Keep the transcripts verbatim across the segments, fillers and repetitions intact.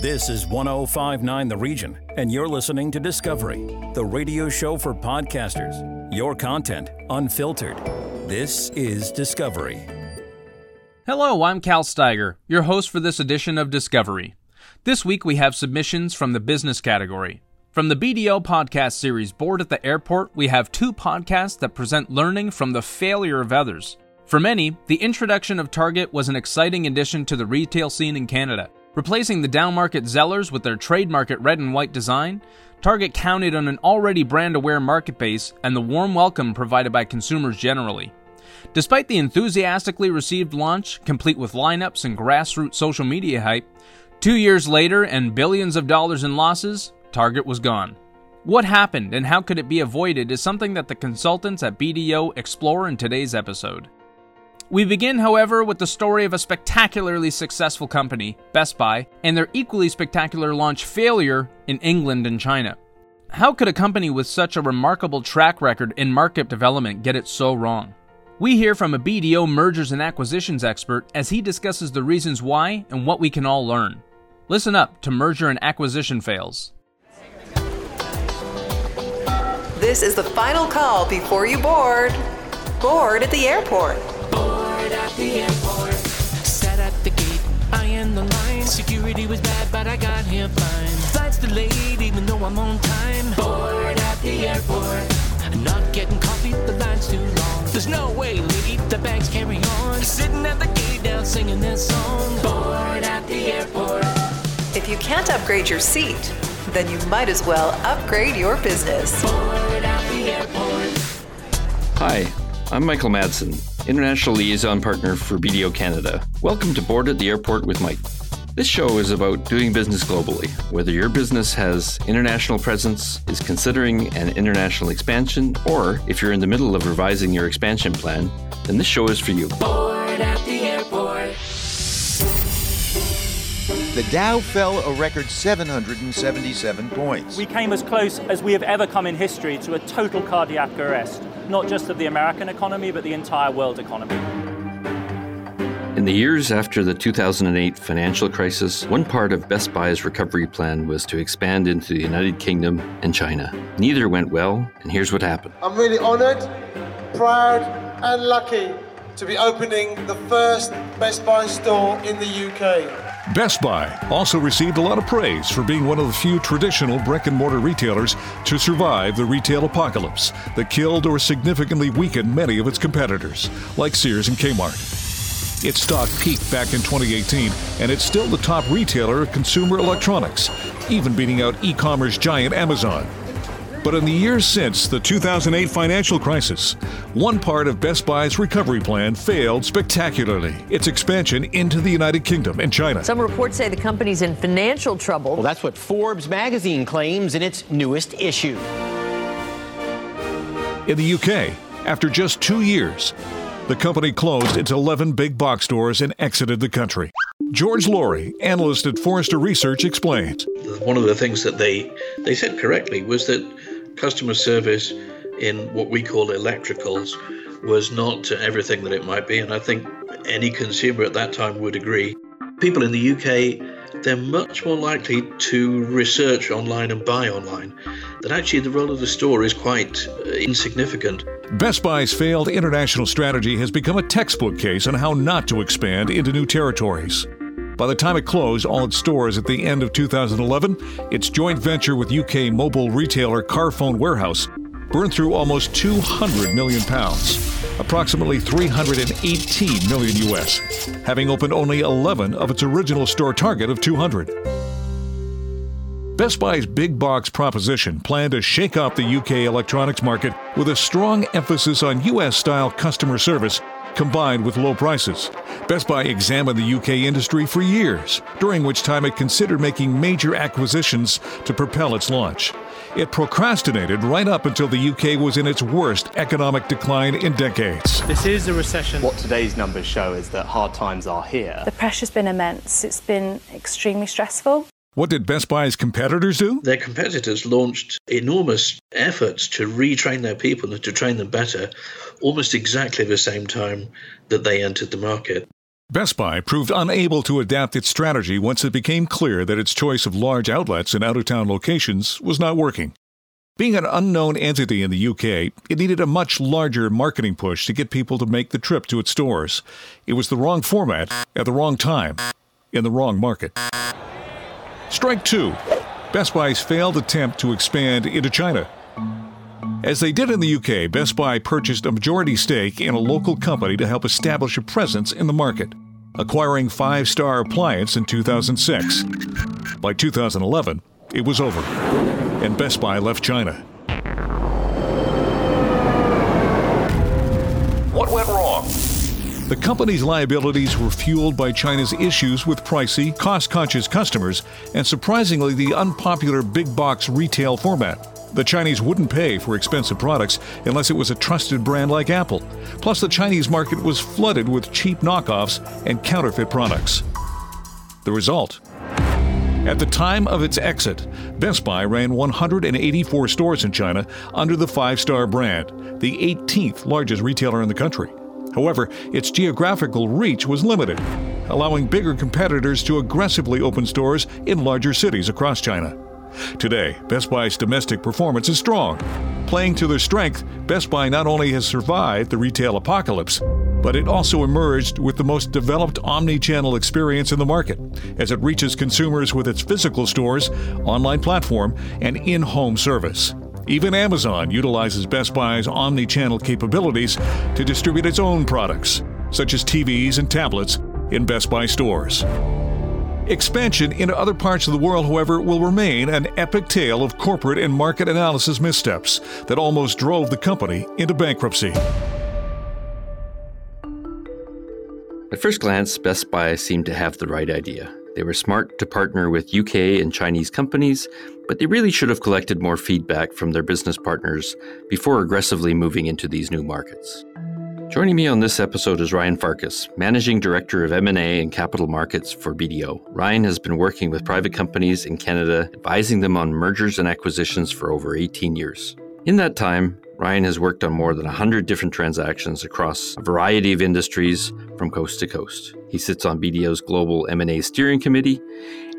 This is one oh five point nine The Region, and you're listening to Discovery, the radio show for podcasters. Your content, unfiltered. This is Discovery. Hello, I'm Cal Steiger, your host for this edition of Discovery. This week we have submissions from the business category. From the B D O podcast series Bored at the Airport, we have two podcasts that present learning from the failure of others. For many, the introduction of Target was an exciting addition to the retail scene in Canada. Replacing the downmarket Zellers with their trademark red and white design, Target counted on an already brand-aware market base and the warm welcome provided by consumers generally. Despite the enthusiastically received launch, complete with lineups and grassroots social media hype, two years later and billions of dollars in losses, Target was gone. What happened and how could it be avoided is something that the consultants at B D O explore in today's episode. We begin, however, with the story of a spectacularly successful company, Best Buy, and their equally spectacular launch failure in England and China. How could a company with such a remarkable track record in market development get it so wrong? We hear from a B D O mergers and acquisitions expert as he discusses the reasons why and what we can all learn. Listen up to Merger and Acquisition Fails. This is the final call before you board. Board at the airport. The airport, sat at the gate, I am the line. Security was bad, but I got here fine. Flight's delayed, even though I'm on time. Bored at the airport, I'm not getting coffee, the line's too long. There's no way, lady, the bags carry on. Sitting at the gate, out singing their song. Bored at the airport. If you can't upgrade your seat, then you might as well upgrade your business. Bored at the airport. Hi, I'm Michael Madsen, International Liaison Partner for B D O Canada. Welcome to Board at the Airport with Mike. This show is about doing business globally, whether your business has international presence, is considering an international expansion, or if you're in the middle of revising your expansion plan, then this show is for you. Board at the airport. The Dow fell a record seven hundred seventy-seven points. We came as close as we have ever come in history to a total cardiac arrest. Not just of the American economy, but the entire world economy. In the years after the two thousand eight financial crisis, one part of Best Buy's recovery plan was to expand into the United Kingdom and China. Neither went well, and here's what happened. I'm really honored, proud, and lucky to be opening the first Best Buy store in the U K. Best Buy also received a lot of praise for being one of the few traditional brick-and-mortar retailers to survive the retail apocalypse that killed or significantly weakened many of its competitors, like Sears and Kmart. Its stock peaked back in twenty eighteen, and it's still the top retailer of consumer electronics, even beating out e-commerce giant Amazon. But in the years since the two thousand eight financial crisis, one part of Best Buy's recovery plan failed spectacularly, its expansion into the United Kingdom and China. Some reports say the company's in financial trouble. Well, that's what Forbes magazine claims in its newest issue. In the U K, after just two years, the company closed its eleven big box stores and exited the country. George Laurie, analyst at Forrester Research, explains. One of the things that they, they said correctly was that customer service in what we call electricals was not everything that it might be, and I think any consumer at that time would agree. People in the U K, they're much more likely to research online and buy online, that actually the role of the store is quite insignificant. Best Buy's failed international strategy has become a textbook case on how not to expand into new territories. By the time it closed all its stores at the end of two thousand eleven, its joint venture with U K mobile retailer Carphone Warehouse burned through almost two hundred million pounds, approximately three hundred eighteen million U S, having opened only eleven of its original store target of two hundred. Best Buy's big box proposition planned to shake up the U K electronics market with a strong emphasis on U S-style customer service combined with low prices. Best Buy examined the U K industry for years, during which time it considered making major acquisitions to propel its launch. It procrastinated right up until the U K was in its worst economic decline in decades. This is a recession. What today's numbers show is that hard times are here. The pressure's been immense. It's been extremely stressful. What did Best Buy's competitors do? Their competitors launched enormous efforts to retrain their people and to train them better, almost exactly the same time that they entered the market. Best Buy proved unable to adapt its strategy once it became clear that its choice of large outlets and out-of-town locations was not working. Being an unknown entity in the U K, it needed a much larger marketing push to get people to make the trip to its stores. It was the wrong format, at the wrong time, in the wrong market. Strike two, Best Buy's failed attempt to expand into China. As they did in the U K, Best Buy purchased a majority stake in a local company to help establish a presence in the market, acquiring Five Star Appliance in two thousand six. By two thousand eleven, it was over, and Best Buy left China. What went wrong? The company's liabilities were fueled by China's issues with pricey, cost-conscious customers and, surprisingly, the unpopular big-box retail format. The Chinese wouldn't pay for expensive products unless it was a trusted brand like Apple. Plus, the Chinese market was flooded with cheap knockoffs and counterfeit products. The result? At the time of its exit, Best Buy ran one hundred eighty-four stores in China under the Five Star brand, the eighteenth largest retailer in the country. However, its geographical reach was limited, allowing bigger competitors to aggressively open stores in larger cities across China. Today, Best Buy's domestic performance is strong. Playing to their strength, Best Buy not only has survived the retail apocalypse, but it also emerged with the most developed omni-channel experience in the market, as it reaches consumers with its physical stores, online platform, and in-home service. Even Amazon utilizes Best Buy's omni-channel capabilities to distribute its own products, such as T Vs and tablets, in Best Buy stores. Expansion into other parts of the world, however, will remain an epic tale of corporate and market analysis missteps that almost drove the company into bankruptcy. At first glance, Best Buy seemed to have the right idea. They were smart to partner with U K and Chinese companies, but they really should have collected more feedback from their business partners before aggressively moving into these new markets. Joining me on this episode is Ryan Farkas, Managing Director of M and A and Capital Markets for B D O. Ryan has been working with private companies in Canada, advising them on mergers and acquisitions for over eighteen years. In that time, Ryan has worked on more than one hundred different transactions across a variety of industries from coast to coast. He sits on B D O's Global M and A Steering Committee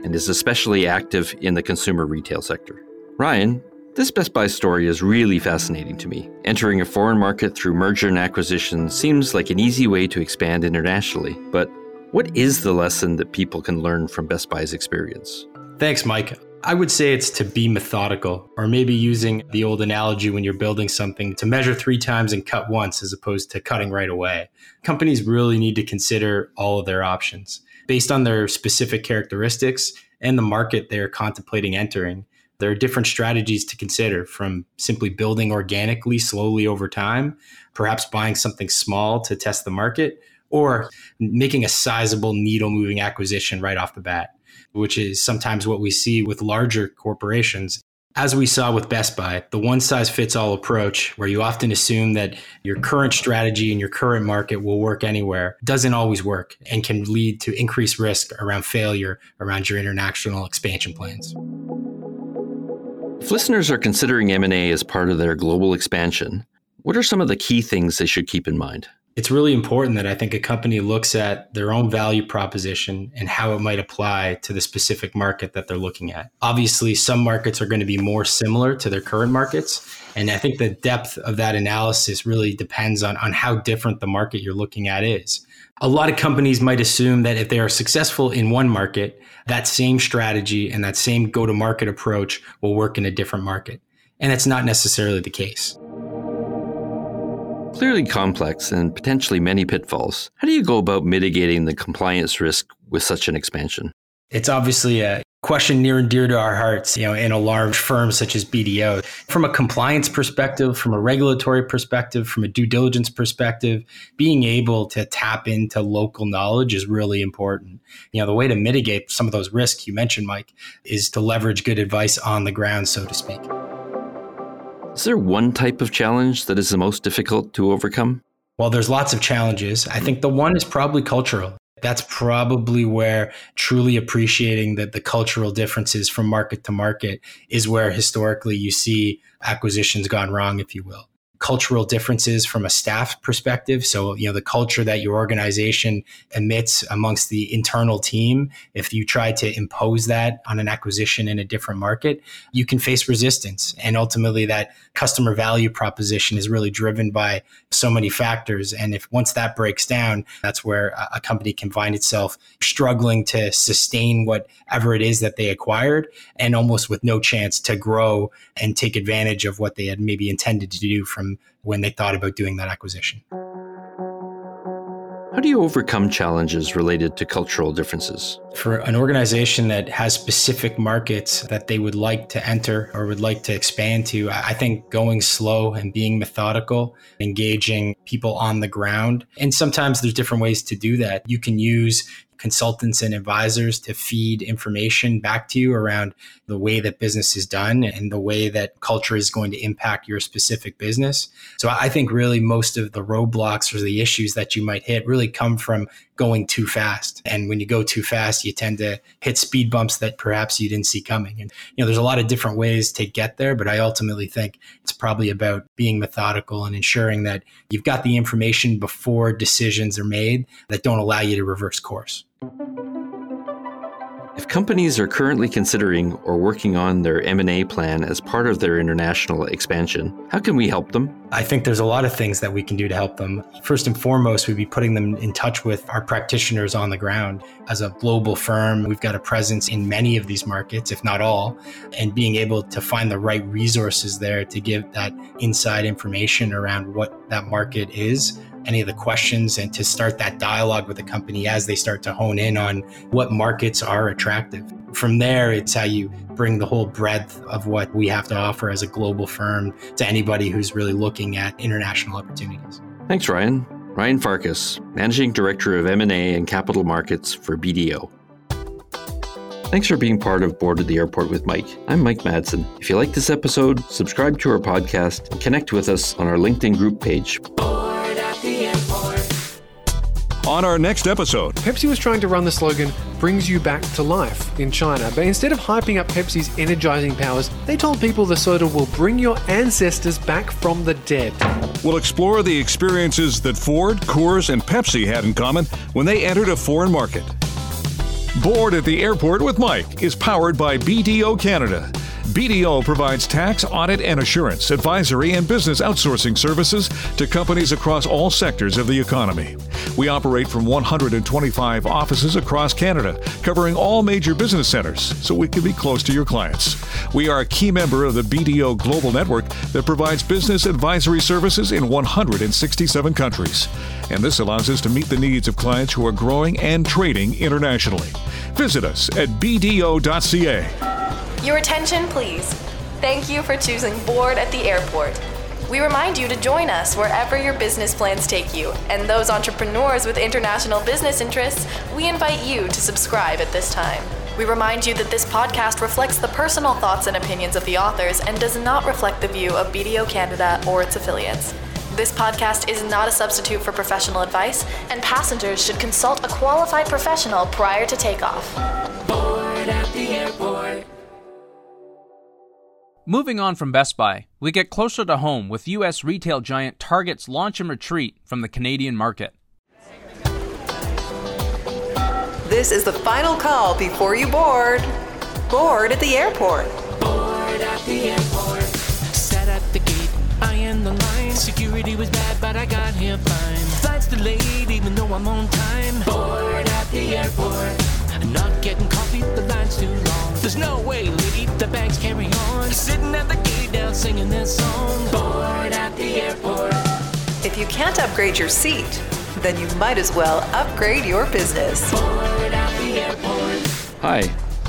and is especially active in the consumer retail sector. Ryan, this Best Buy story is really fascinating to me. Entering a foreign market through merger and acquisition seems like an easy way to expand internationally, but what is the lesson that people can learn from Best Buy's experience? Thanks, Mike. I would say it's to be methodical, or maybe using the old analogy when you're building something to measure three times and cut once as opposed to cutting right away. Companies really need to consider all of their options based on their specific characteristics and the market they're contemplating entering. There are different strategies to consider, from simply building organically slowly over time, perhaps buying something small to test the market, or making a sizable needle-moving acquisition right off the bat, which is sometimes what we see with larger corporations. As we saw with Best Buy, the one-size-fits-all approach, where you often assume that your current strategy and your current market will work anywhere, doesn't always work and can lead to increased risk around failure around your international expansion plans. If listeners are considering M and A as part of their global expansion, what are some of the key things they should keep in mind? It's really important that I think a company looks at their own value proposition and how it might apply to the specific market that they're looking at. Obviously, some markets are going to be more similar to their current markets. And I think the depth of that analysis really depends on, on how different the market you're looking at is. A lot of companies might assume that if they are successful in one market, that same strategy and that same go-to-market approach will work in a different market. And that's not necessarily the case. Clearly complex and potentially many pitfalls. How do you go about mitigating the compliance risk with such an expansion? It's obviously a question near and dear to our hearts, you know, in a large firm such as B D O. From a compliance perspective, from a regulatory perspective, from a due diligence perspective, being able to tap into local knowledge is really important. You know, the way to mitigate some of those risks you mentioned, Mike, is to leverage good advice on the ground, so to speak. Is there one type of challenge that is the most difficult to overcome? Well, there's lots of challenges. I think the one is probably cultural. That's probably where truly appreciating that the cultural differences from market to market is where historically you see acquisitions gone wrong, if you will. cultural differences from a staff perspective. So, you know, the culture that your organization emits amongst the internal team, if you try to impose that on an acquisition in a different market, you can face resistance. And ultimately that customer value proposition is really driven by so many factors. And if once that breaks down, that's where a company can find itself struggling to sustain whatever it is that they acquired and almost with no chance to grow and take advantage of what they had maybe intended to do from when they thought about doing that acquisition. How do you overcome challenges related to cultural differences? For an organization that has specific markets that they would like to enter or would like to expand to, I think going slow and being methodical, engaging people on the ground. And sometimes there's different ways to do that. You can use consultants and advisors to feed information back to you around the way that business is done and the way that culture is going to impact your specific business. So I think really most of the roadblocks or the issues that you might hit really come from going too fast. And when you go too fast, you tend to hit speed bumps that perhaps you didn't see coming. And, you know, there's a lot of different ways to get there, but I ultimately think it's probably about being methodical and ensuring that you've got the information before decisions are made that don't allow you to reverse course. If companies are currently considering or working on their M and A plan as part of their international expansion, how can we help them? I think there's a lot of things that we can do to help them. First and foremost, we'd be putting them in touch with our practitioners on the ground. As a global firm, we've got a presence in many of these markets, if not all, and being able to find the right resources there to give that inside information around what that market is, any of the questions, and to start that dialogue with the company as they start to hone in on what markets are attractive. From there, it's how you bring the whole breadth of what we have to offer as a global firm to anybody who's really looking at international opportunities. Thanks, Ryan. Ryan Farkas, Managing Director of M and A and Capital Markets for B D O. Thanks for being part of Board at the Airport with Mike. I'm Mike Madsen. If you like this episode, subscribe to our podcast and connect with us on our LinkedIn group page. On our next episode, Pepsi was trying to run the slogan, brings you back to life in China. But instead of hyping up Pepsi's energizing powers, they told people the soda will bring your ancestors back from the dead. We'll explore the experiences that Ford, Coors, and Pepsi had in common when they entered a foreign market. Board at the Airport with Mike is powered by B D O Canada. B D O provides tax, audit, and assurance, advisory, and business outsourcing services to companies across all sectors of the economy. We operate from one hundred twenty-five offices across Canada, covering all major business centers, so we can be close to your clients. We are a key member of the B D O Global Network that provides business advisory services in one hundred sixty-seven countries. And this allows us to meet the needs of clients who are growing and trading internationally. Visit us at b d o dot c a. Your attention, please. Thank you for choosing Board at the Airport. We remind you to join us wherever your business plans take you, and those entrepreneurs with international business interests, we invite you to subscribe at this time. We remind you that this podcast reflects the personal thoughts and opinions of the authors and does not reflect the view of B D O Canada or its affiliates. This podcast is not a substitute for professional advice, and passengers should consult a qualified professional prior to takeoff. Board at the Airport. Moving on from Best Buy, we get closer to home with U S retail giant Target's launch and retreat from the Canadian market. This is the final call before you board. Board at the airport. Board at the airport. Sat at the gate, I am the line. Security was bad, but I got here fine. Flight's delayed, even though I'm on time. Board at the airport. Not getting coffee, the line's too long. There's no way, lady, the bags carry on. Sitting at the gate down singing their song. Board at the airport. If you can't upgrade your seat, then you might as well upgrade your business. Board at the airport. Hi,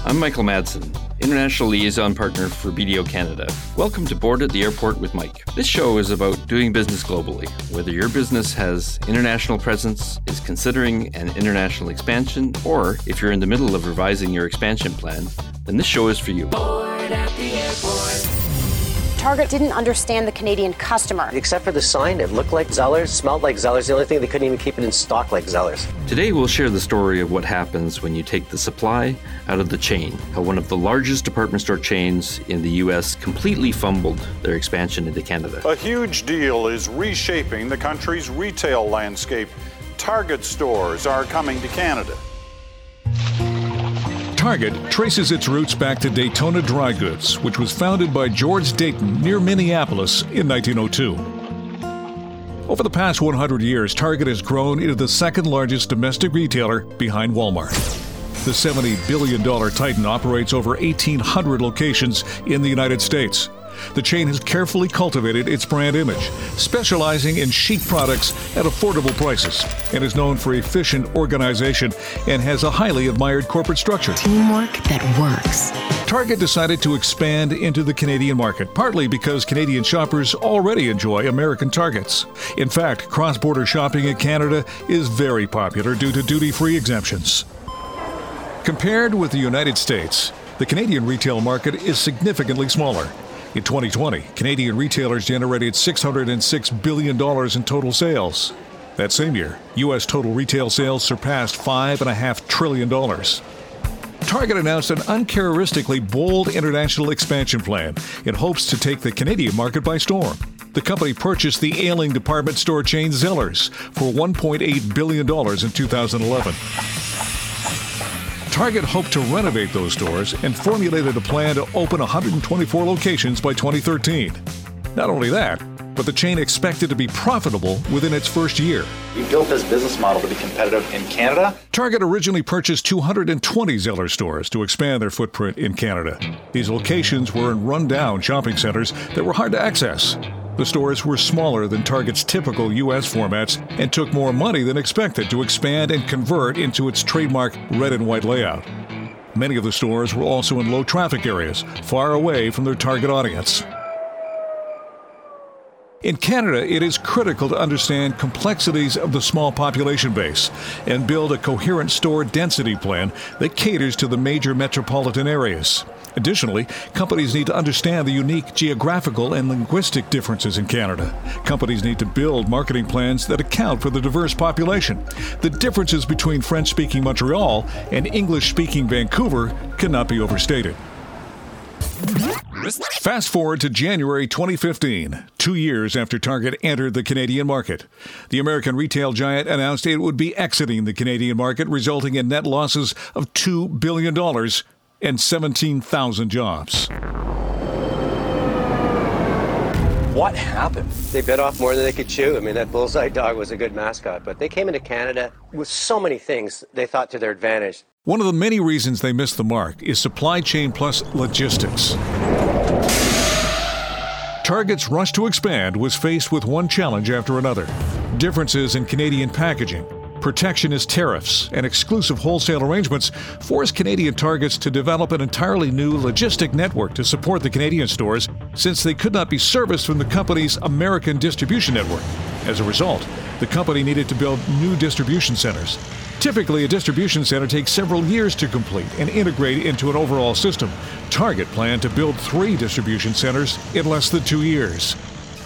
I'm Michael Madsen, International Liaison Partner for B D O Canada. Welcome to Board at the Airport with Mike. This show is about doing business globally. Whether your business has international presence, is considering an international expansion, or if you're in the middle of revising your expansion plan, then this show is for you. Board at the Airport. Target didn't understand the Canadian customer. Except for the sign, it looked like Zellers, smelled like Zellers. The only thing, they couldn't even keep it in stock like Zellers. Today, we'll share the story of what happens when you take the supply out of the chain, how one of the largest department store chains in the U S completely fumbled their expansion into Canada. A huge deal is reshaping the country's retail landscape. Target stores are coming to Canada. Target traces its roots back to Daytona Dry Goods, which was founded by George Dayton near Minneapolis in nineteen oh two. Over the past one hundred years, Target has grown into the second largest domestic retailer behind Walmart. The seventy billion dollars Titan operates over eighteen hundred locations in the United States. The chain has carefully cultivated its brand image, specializing in chic products at affordable prices, and is known for efficient organization and has a highly admired corporate structure. Teamwork that works. Target decided to expand into the Canadian market, partly because Canadian shoppers already enjoy American Targets. In fact, cross-border shopping in Canada is very popular due to duty-free exemptions. Compared with the United States, the Canadian retail market is significantly smaller. In twenty twenty, Canadian retailers generated six hundred six billion dollars in total sales. That same year, U S total retail sales surpassed five point five trillion dollars. Target announced an uncharacteristically bold international expansion plan in hopes to take the Canadian market by storm. The company purchased the ailing department store chain Zellers for one point eight billion dollars in two thousand eleven. Target hoped to renovate those stores and formulated a plan to open one hundred twenty-four locations by twenty thirteen. Not only that, but the chain expected to be profitable within its first year. We built this business model to be competitive in Canada. Target originally purchased two hundred twenty Zellers stores to expand their footprint in Canada. These locations were in run-down shopping centers that were hard to access. The stores were smaller than Target's typical U S formats and took more money than expected to expand and convert into its trademark red and white layout. Many of the stores were also in low traffic areas, far away from their target audience. In Canada, it is critical to understand complexities of the small population base and build a coherent store density plan that caters to the major metropolitan areas. Additionally, companies need to understand the unique geographical and linguistic differences in Canada. Companies need to build marketing plans that account for the diverse population. The differences between French-speaking Montreal and English-speaking Vancouver cannot be overstated. Fast forward to January twenty fifteen, two years after Target entered the Canadian market. The American retail giant announced it would be exiting the Canadian market, resulting in net losses of two billion dollars and seventeen thousand jobs. What happened? They bit off more than they could chew. I mean, that bullseye dog was a good mascot, but they came into Canada with so many things they thought to their advantage. One of the many reasons they missed the mark is supply chain plus logistics. Target's rush to expand was faced with one challenge after another. Differences in Canadian packaging, protectionist tariffs, and exclusive wholesale arrangements forced Canadian Targets to develop an entirely new logistic network to support the Canadian stores, since they could not be serviced from the company's American distribution network. As a result, the company needed to build new distribution centers. Typically, a distribution center takes several years to complete and integrate into an overall system. Target planned to build three distribution centers in less than two years.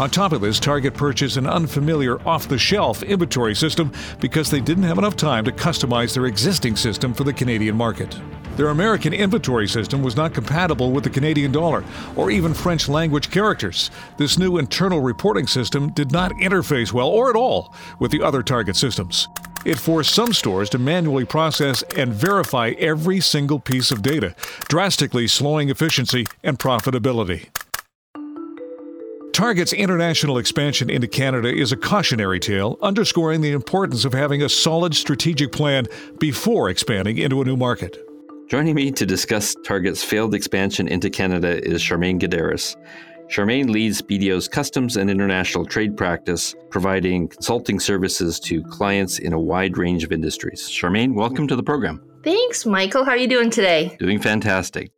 On top of this, Target purchased an unfamiliar off-the-shelf inventory system because they didn't have enough time to customize their existing system for the Canadian market. Their American inventory system was not compatible with the Canadian dollar or even French language characters. This new internal reporting system did not interface well or at all with the other Target systems. It forced some stores to manually process and verify every single piece of data, drastically slowing efficiency and profitability. Target's international expansion into Canada is a cautionary tale, underscoring the importance of having a solid strategic plan before expanding into a new market. Joining me to discuss Target's failed expansion into Canada is Charmaine Gaderas. Charmaine leads B D O's customs and international trade practice, providing consulting services to clients in a wide range of industries. Charmaine, welcome to the program. Thanks, Michael. How are you doing today? Doing fantastic.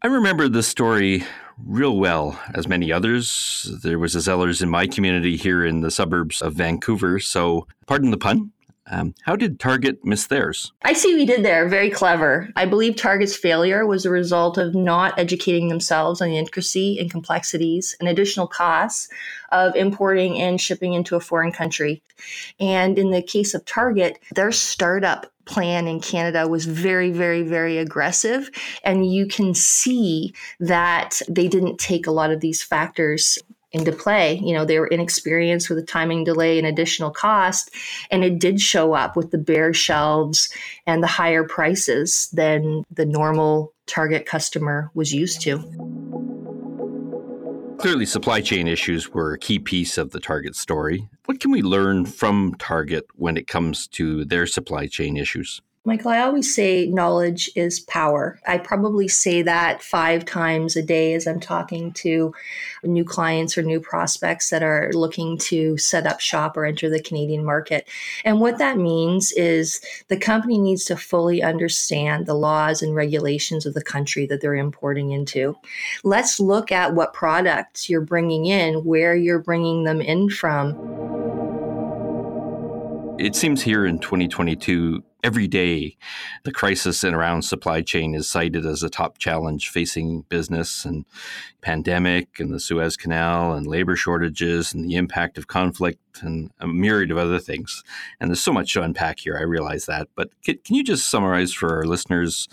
I remember this story real well, as many others. There was a Zellers in my community here in the suburbs of Vancouver, so pardon the pun. Um, how did Target miss theirs? I see we did there. Very clever. I believe Target's failure was a result of not educating themselves on the intricacy and complexities and additional costs of importing and shipping into a foreign country. And in the case of Target, their startup plan in Canada was very, very, very aggressive. And you can see that they didn't take a lot of these factors into play. You know, they were inexperienced with a timing delay and additional cost, and it did show up with the bare shelves and the higher prices than the normal Target customer was used to. Clearly, supply chain issues were a key piece of the Target story. What can we learn from Target when it comes to their supply chain issues? Michael, I always say knowledge is power. I probably say that five times a day as I'm talking to new clients or new prospects that are looking to set up shop or enter the Canadian market. And what that means is the company needs to fully understand the laws and regulations of the country that they're importing into. Let's look at what products you're bringing in, where you're bringing them in from. It seems here in twenty twenty-two, every day, the crisis in around supply chain is cited as a top challenge facing business, and pandemic and the Suez Canal and labor shortages and the impact of conflict and a myriad of other things. And there's so much to unpack here, I realize that. But can, can you just summarize for our listeners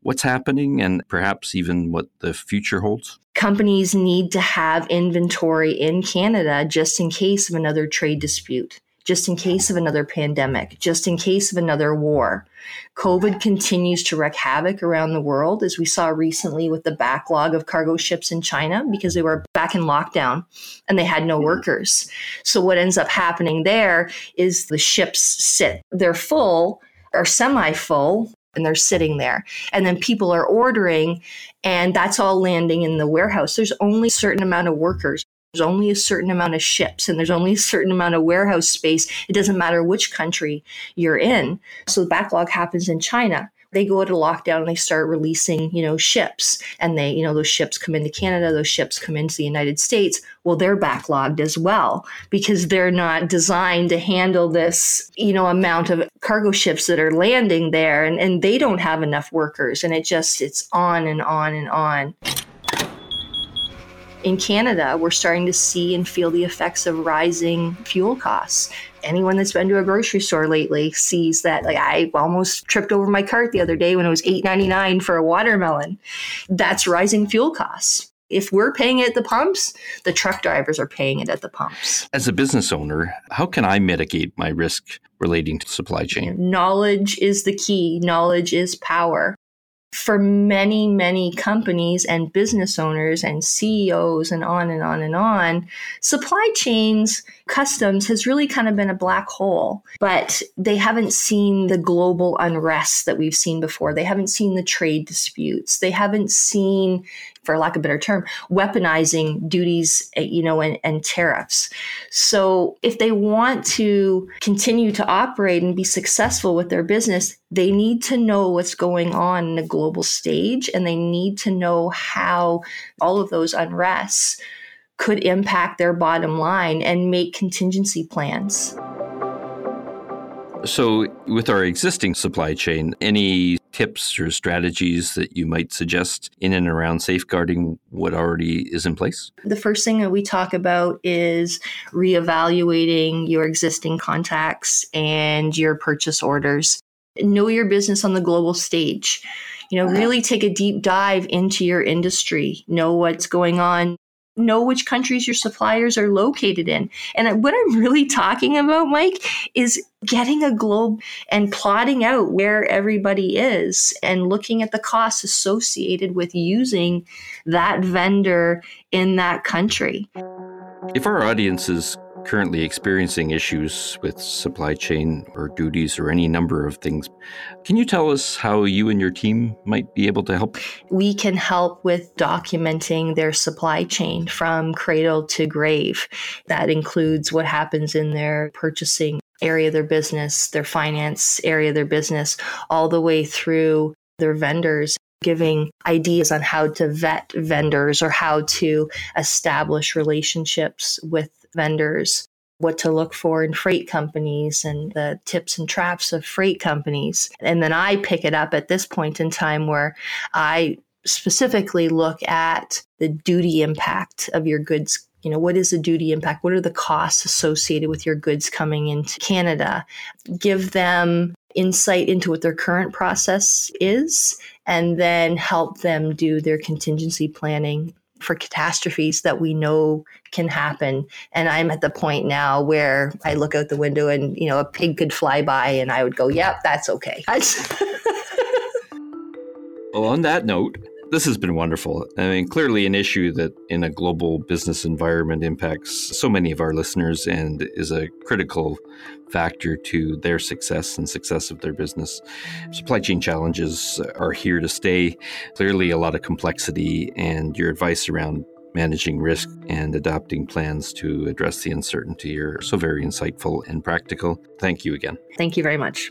what's happening and perhaps even what the future holds? Companies need to have inventory in Canada just in case of another trade dispute, just in case of another pandemic, just in case of another war. COVID continues to wreak havoc around the world, as we saw recently with the backlog of cargo ships in China because they were back in lockdown and they had no workers. So what ends up happening there is the ships sit. They're full or semi-full, and they're sitting there. And then people are ordering, and that's all landing in the warehouse. There's only a certain amount of workers. There's only a certain amount of ships, and there's only a certain amount of warehouse space. It doesn't matter which country you're in. So the backlog happens in China. They go into lockdown and they start releasing, you know, ships, and they, you know, those ships come into Canada, those ships come into the United States. Well, they're backlogged as well because they're not designed to handle this, you know, amount of cargo ships that are landing there, and, and they don't have enough workers, and it just, it's on and on and on. In Canada, we're starting to see and feel the effects of rising fuel costs. Anyone that's been to a grocery store lately sees that, like, I almost tripped over my cart the other day when it was eight dollars and ninety-nine cents for a watermelon. That's rising fuel costs. If we're paying it at the pumps, the truck drivers are paying it at the pumps. As a business owner, how can I mitigate my risk relating to supply chain? Knowledge is the key. Knowledge is power. For many, many companies and business owners and C E Os and on and on and on, supply chains, customs has really kind of been a black hole, but they haven't seen the global unrest that we've seen before. They haven't seen the trade disputes. They haven't seen, for lack of a better term, weaponizing duties, you know, and, and tariffs. So if they want to continue to operate and be successful with their business, they need to know what's going on in the global stage, and they need to know how all of those unrests could impact their bottom line and make contingency plans. So with our existing supply chain, any tips or strategies that you might suggest in and around safeguarding what already is in place? The first thing that we talk about is reevaluating your existing contacts and your purchase orders. Know your business on the global stage. You know, really take a deep dive into your industry. Know what's going on. Know which countries your suppliers are located in. And what I'm really talking about, Mike, is getting a globe and plotting out where everybody is and looking at the costs associated with using that vendor in that country. If our audience is currently experiencing issues with supply chain or duties or any number of things, can you tell us how you and your team might be able to help? We can help with documenting their supply chain from cradle to grave. That includes what happens in their purchasing area of their business, their finance area of their business, all the way through their vendors, giving ideas on how to vet vendors or how to establish relationships with vendors. what to look for in freight companies and the tips and traps of freight companies. And then I pick it up at this point in time where I specifically look at the duty impact of your goods. You know, what is the duty impact? What are the costs associated with your goods coming into Canada? Give them insight into what their current process is, and then help them do their contingency planning for catastrophes that we know can happen. And I'm at the point now where I look out the window and, you know, a pig could fly by and I would go, yep, that's okay. Well, on that note, this has been wonderful. I mean, clearly an issue that in a global business environment impacts so many of our listeners and is a critical factor to their success and success of their business. Supply chain challenges are here to stay. Clearly a lot of complexity, and your advice around managing risk and adopting plans to address the uncertainty are so very insightful and practical. Thank you again. Thank you very much.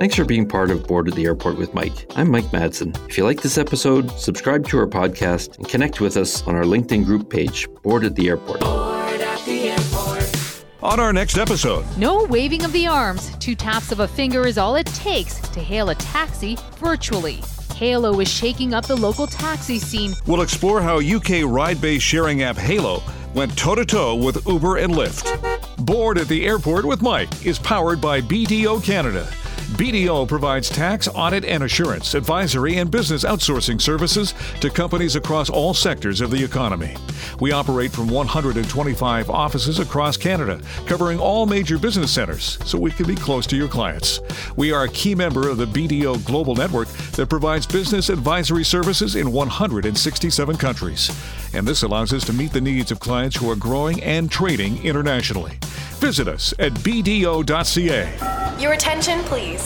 Thanks for being part of Board at the Airport with Mike. I'm Mike Madsen. If you like this episode, subscribe to our podcast and connect with us on our LinkedIn group page, Board at the Airport. Board at the Airport. On our next episode. No waving of the arms. Two taps of a finger is all it takes to hail a taxi virtually. Halo is shaking up the local taxi scene. We'll explore how U K ride-based sharing app Halo went toe-to-toe with Uber and Lyft. Board at the Airport with Mike is powered by B D O Canada. B D O provides tax, audit, and assurance, advisory, and business outsourcing services to companies across all sectors of the economy. We operate from one hundred twenty-five offices across Canada, covering all major business centers, so we can be close to your clients. We are a key member of the B D O Global Network that provides business advisory services in one hundred sixty-seven countries. And this allows us to meet the needs of clients who are growing and trading internationally. Visit us at b d o dot c a. Your attention, please.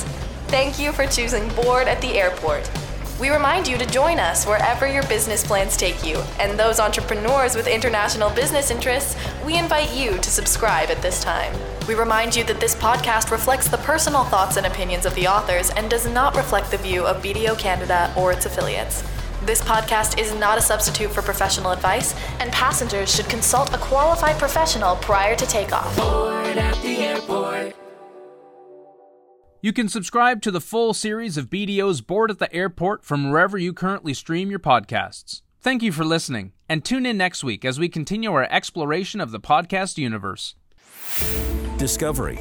Thank you for choosing Board at the Airport. We remind you to join us wherever your business plans take you, and those entrepreneurs with international business interests, we invite you to subscribe at this time. We remind you that this podcast reflects the personal thoughts and opinions of the authors and does not reflect the view of B D O Canada or its affiliates. This podcast is not a substitute for professional advice, and passengers should consult a qualified professional prior to takeoff. Board at the Airport. You can subscribe to the full series of B D O's Board at the Airport from wherever you currently stream your podcasts. Thank you for listening, and tune in next week as we continue our exploration of the podcast universe. Discovery,